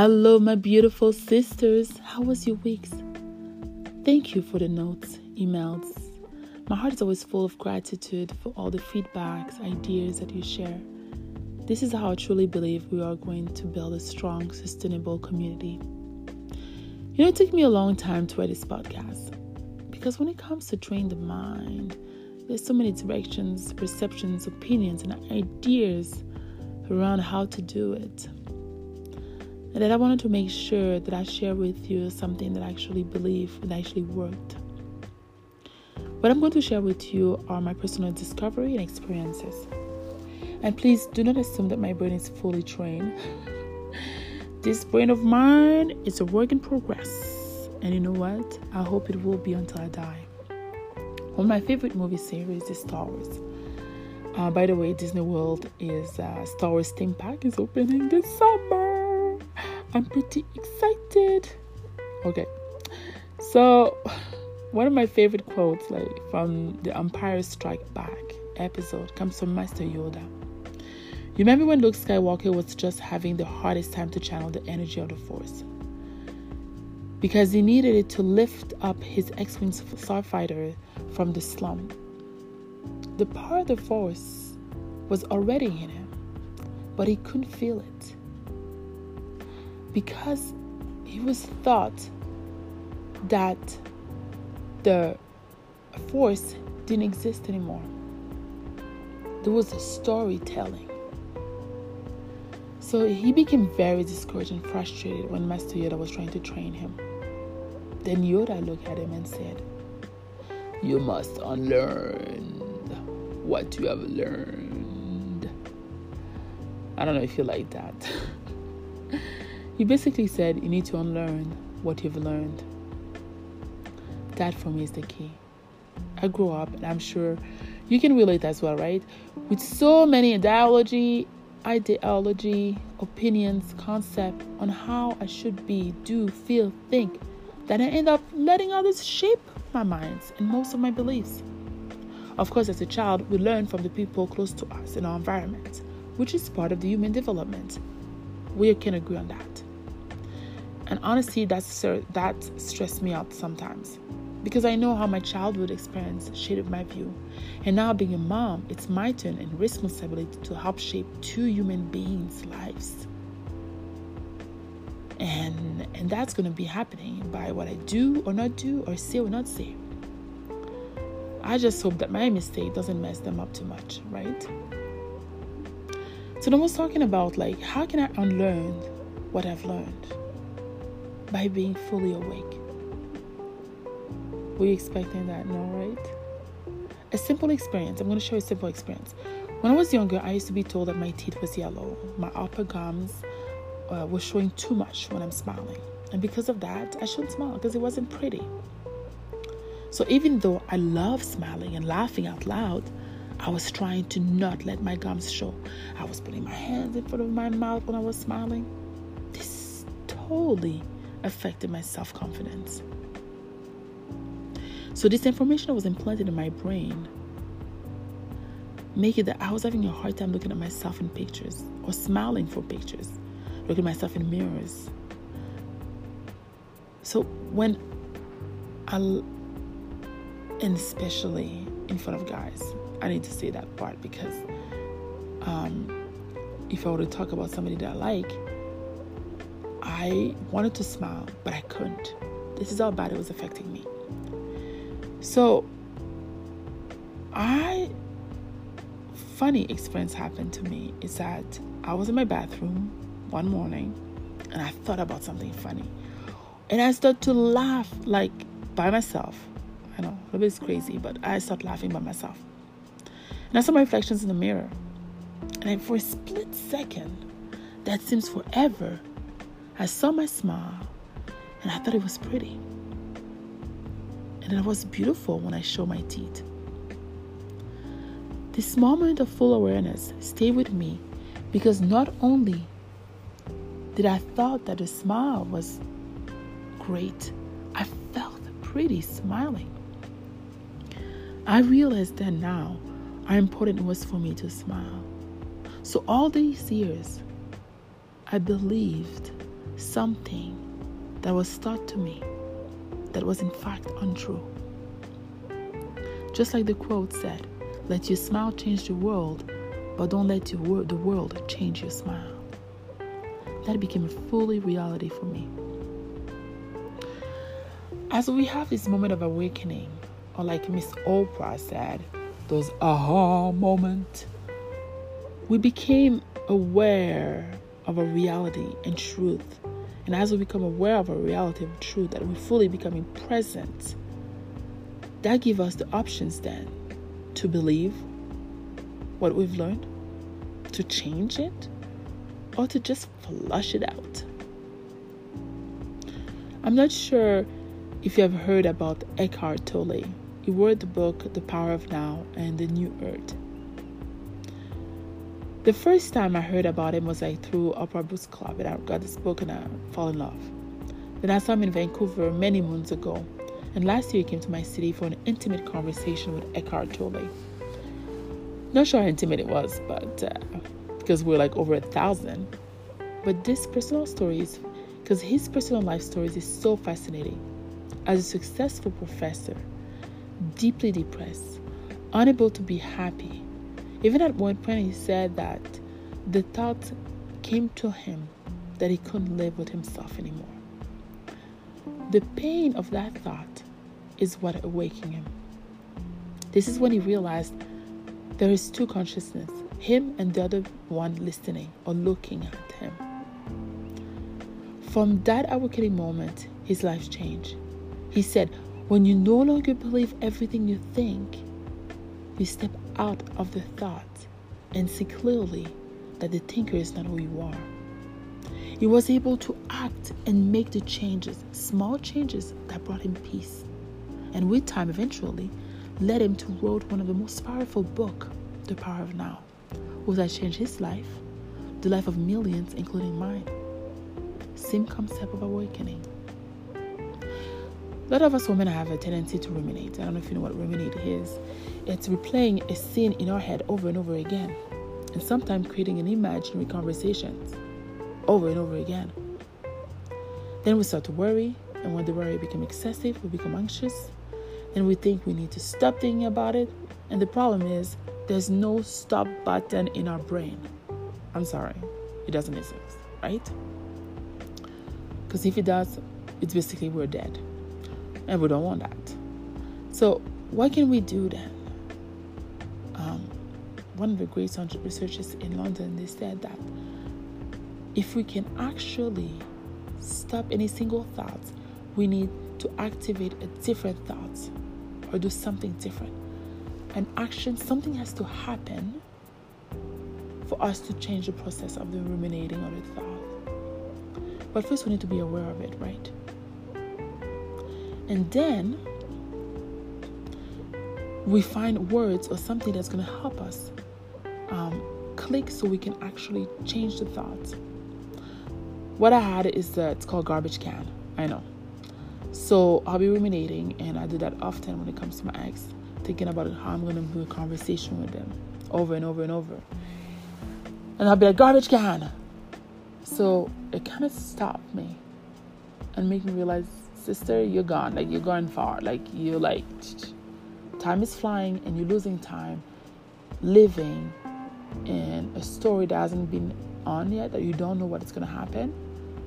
Hello, my beautiful sisters. How was your weeks? Thank you for the notes, emails. My heart is always full of gratitude for all the feedbacks, ideas that you share. This is how I truly believe we are going to build a strong, sustainable community. You know, it took me a long time to write this podcast because when it comes to train the mind, there's so many directions, perceptions, opinions, and ideas around how to do it. And that I wanted to make sure that I share with you something that I actually believe that actually worked. What I'm going to share with you are my personal discovery and experiences. And please do not assume that my brain is fully trained. This brain of mine is a work in progress. And you know what? I hope it will be until I die. One of my favorite movie series is Star Wars. By the way, Disney World is Star Wars theme park is opening this summer. I'm pretty excited. Okay, so one of my favorite quotes, like from The Empire Strikes Back episode, comes from Master Yoda. You remember when Luke Skywalker was just having the hardest time to channel the energy of the Force because he needed it to lift up his X-Wing starfighter from the slum. The power of the Force was already in him, but he couldn't feel it. Because it was thought that the Force didn't exist anymore. There was a storytelling. So he became very discouraged and frustrated when Master Yoda was trying to train him. Then Yoda looked at him and said, "You must unlearn what you have learned." I don't know if you like that. He basically said, you need to unlearn what you've learned. That for me is the key. I grew up, and I'm sure you can relate as well, right? With so many ideology, opinions, concepts on how I should be, do, feel, think, that I end up letting others shape my minds and most of my beliefs. Of course, as a child, we learn from the people close to us in our environment, which is part of the human development. We can agree on that. And honestly, that stressed me out sometimes because I know how my childhood experience shaped my view. And now being a mom, it's my turn and responsibility to help shape two human beings' lives. And that's going to be happening by what I do or not do or say or not say. I just hope that my mistake doesn't mess them up too much, right? So then I was talking about, like, how can I unlearn what I've learned? By being fully awake. Were you expecting that? No, right? A simple experience. I'm going to show you a simple experience. When I was younger, I used to be told that my teeth was yellow. My upper gums were showing too much when I'm smiling. And because of that, I shouldn't smile because it wasn't pretty. So even though I love smiling and laughing out loud, I was trying to not let my gums show. I was putting my hands in front of my mouth when I was smiling. This totally affected my self-confidence. So this information was implanted in my brain, making that I was having a hard time looking at myself in pictures or smiling for pictures, looking at myself in mirrors. So when and especially in front of guys, I need to say that part because if I were to talk about somebody that I like, I wanted to smile, but I couldn't. This is how bad it was affecting me. So, funny experience happened to me is that I was in my bathroom one morning and I thought about something funny. And I started to laugh, like, by myself. I know, a little bit crazy, but I started laughing by myself. And I saw my reflections in the mirror. And for a split second, that seems forever, I saw my smile and I thought it was pretty. And it was beautiful when I showed my teeth. This moment of full awareness stayed with me because not only did I thought that the smile was great, I felt pretty smiling. I realized that now how important it was for me to smile. So all these years, I believed something that was taught to me that was in fact untrue. Just like the quote said, let your smile change the world, but don't let the world change your smile. That became fully reality for me. As we have this moment of awakening, or like Miss Oprah said, those aha moment, we became aware of a reality and truth. And as we become aware of a reality and truth, that we're fully becoming present, that gives us the options then to believe what we've learned, to change it, or to just flush it out. I'm not sure if you have heard about Eckhart Tolle. He wrote the book, The Power of Now and The New Earth. The first time I heard about him was like through Oprah Books Club, and I got this book and I fell in love. Then I saw him in Vancouver many moons ago, and last year he came to my city for an intimate conversation with Eckhart Tolle. Not sure how intimate it was, but because we're like over 1,000. But this personal stories, because his personal life stories is so fascinating. As a successful professor, deeply depressed, unable to be happy. Even at one point he said that the thought came to him that he couldn't live with himself anymore. The pain of that thought is what awakened him. This is when he realized there is two consciousness, him and the other one listening or looking at him. From that awakening moment, his life changed. He said, when you no longer believe everything you think, you step out of the thought and see clearly that the thinker is not who you are. He was able to act and make the changes, small changes that brought him peace. And with time, eventually, led him to write one of the most powerful books, The Power of Now, which has changed his life, the life of millions, including mine. Same concept of awakening. A lot of us women have a tendency to ruminate. I don't know if you know what ruminate is. It's replaying a scene in our head over and over again, and sometimes creating an imaginary conversations over and over again. Then we start to worry, and when the worry becomes excessive, we become anxious, and we think we need to stop thinking about it. And the problem is there's no stop button in our brain. I'm sorry, it doesn't exist, right? Because if it does, it's basically we're dead. And we don't want that. So what can we do then? One of the great researchers in London, they said that if we can actually stop any single thought, we need to activate a different thought or do something different. An action, something has to happen for us to change the process of the ruminating or the thought. But first we need to be aware of it, right? And then we find words or something that's going to help us click so we can actually change the thoughts. What I had is it's called garbage can. I know. So I'll be ruminating, and I do that often when it comes to my ex, thinking about how I'm going to do a conversation with them over and over and over. And I'll be like, garbage can. So it kind of stopped me and made me realize, sister, you're gone. Like, you're going far. Like, you're like, time is flying and you're losing time living in a story that hasn't been on yet, that you don't know what is going to happen.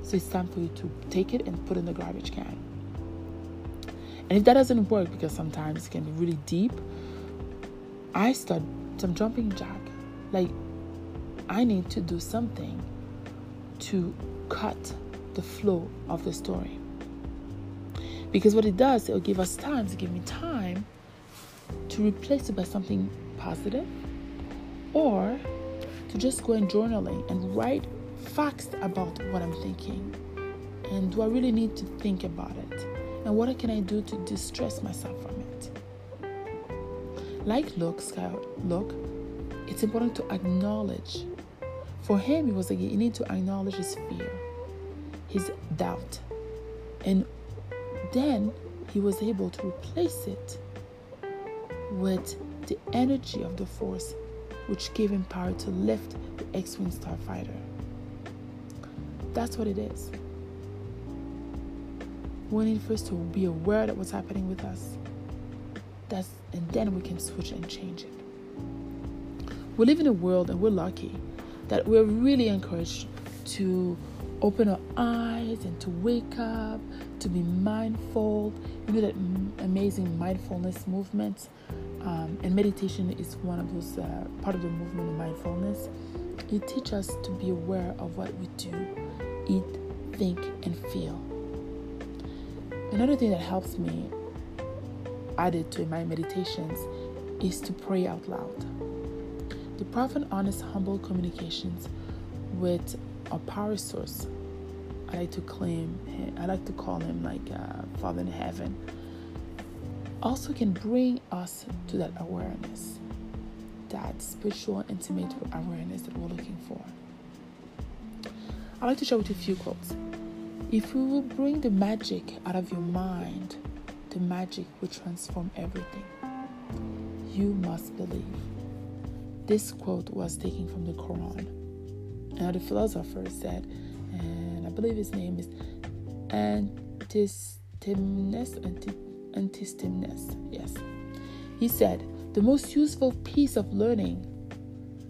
So it's time for you to take it and put it in the garbage can. And if that doesn't work, because sometimes it can be really deep, I start some jumping jack. Like, I need to do something to cut the flow of the story. Because what it does, it will give us time, to give me time to replace it by something positive, or to just go in journaling and write facts about what I'm thinking. And do I really need to think about it? And what can I do to distress myself from it? Like look, it's important to acknowledge. For him, it was like you need to acknowledge his fear, his doubt, and then he was able to replace it with the energy of the force, which gave him power to lift the X-Wing Starfighter. That's what it is. wanting for us to be aware that what's happening with us. And then we can switch and change it. We live in a world, and we're lucky, that we're really encouraged to open our eyes and to wake up, to be mindful. You know that amazing mindfulness movement, and meditation is one of those part of the movement of mindfulness. It teaches us to be aware of what we do, eat, think, and feel. Another thing that helps me, added to my meditations, is to pray out loud. The profound, honest, humble communications with our power source. I like to claim him, I like to call him like Father in Heaven. Also can bring us to that awareness, that spiritual, intimate awareness that we're looking for. I'd like to share with you a few quotes. If you will bring the magic out of your mind, the magic will transform everything. You must believe. This quote was taken from the Quran. Another philosopher said, and I believe his name is Antistemnes. Yes. He said, the most useful piece of learning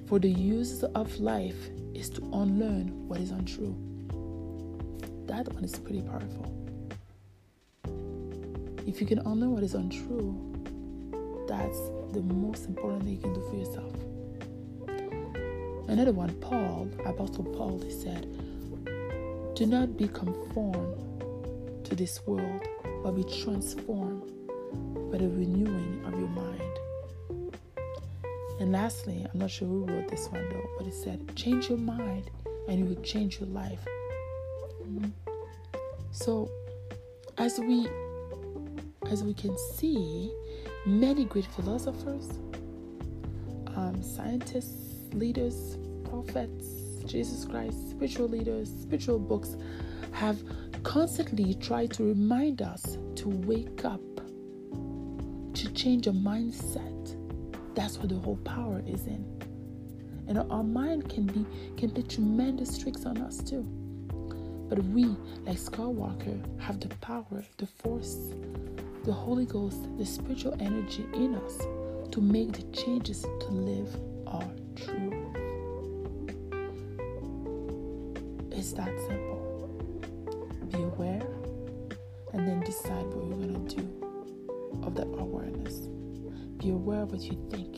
for the use of life is to unlearn what is untrue. That one is pretty powerful. If you can unlearn what is untrue, that's the most important thing you can do for yourself. Another one, Apostle Paul, he said, do not be conformed to this world, but be transformed by the renewing of your mind. And lastly, I'm not sure who wrote this one though, but it said, change your mind and you will change your life. So, as we can see, many great philosophers, scientists, leaders, prophets, Jesus Christ, spiritual leaders, spiritual books have constantly tried to remind us to wake up, to change our mindset. That's where the whole power is in. And our mind can be tremendous tricks on us too. But we, like Skywalker, have the power, the force, the Holy Ghost, the spiritual energy in us to make the changes to live our truth. It's that simple. Be aware and then decide what you're going to do of that awareness. Be aware of what you think.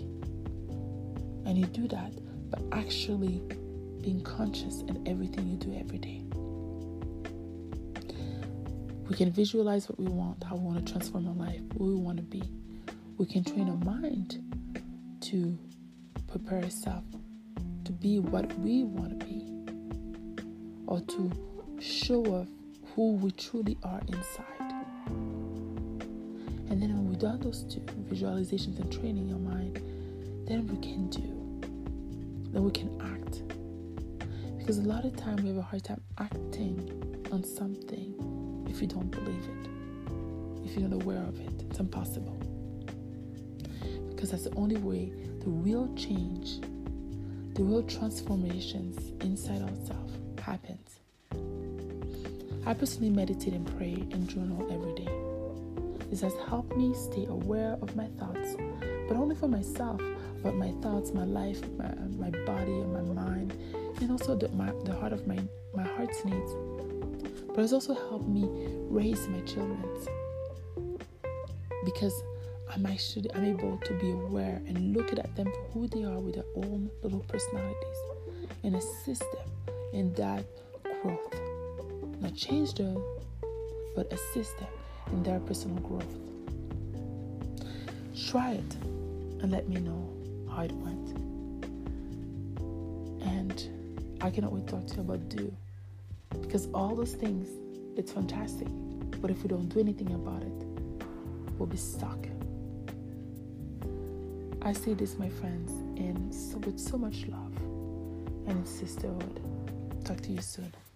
And you do that by actually being conscious in everything you do every day. We can visualize what we want, how we want to transform our life, who we want to be. We can train our mind to prepare itself to be what we want to be, or to show us who we truly are inside. And then when we've done those two, visualizations and training our mind, then we can then we can act. Because a lot of time we have a hard time acting on something if you don't believe it, if you're not aware of it. It's impossible. Because that's the only way the real change, the real transformations inside ourselves happens. I personally meditate and pray and journal every day. This has helped me stay aware of my thoughts, but only for myself, but my thoughts, my life, my body, and my mind, and also the heart of my heart's needs. But it's also helped me raise my children, because I'm able to be aware and look at them for who they are with their own little personalities and assist them in that growth. Not change them, but assist them in their personal growth. Try it and let me know how it went. And I cannot wait to talk to you about do. Because all those things, it's fantastic. But if we don't do anything about it, we'll be stuck. I say this, my friends, with so much love and in sisterhood. Talk to you soon.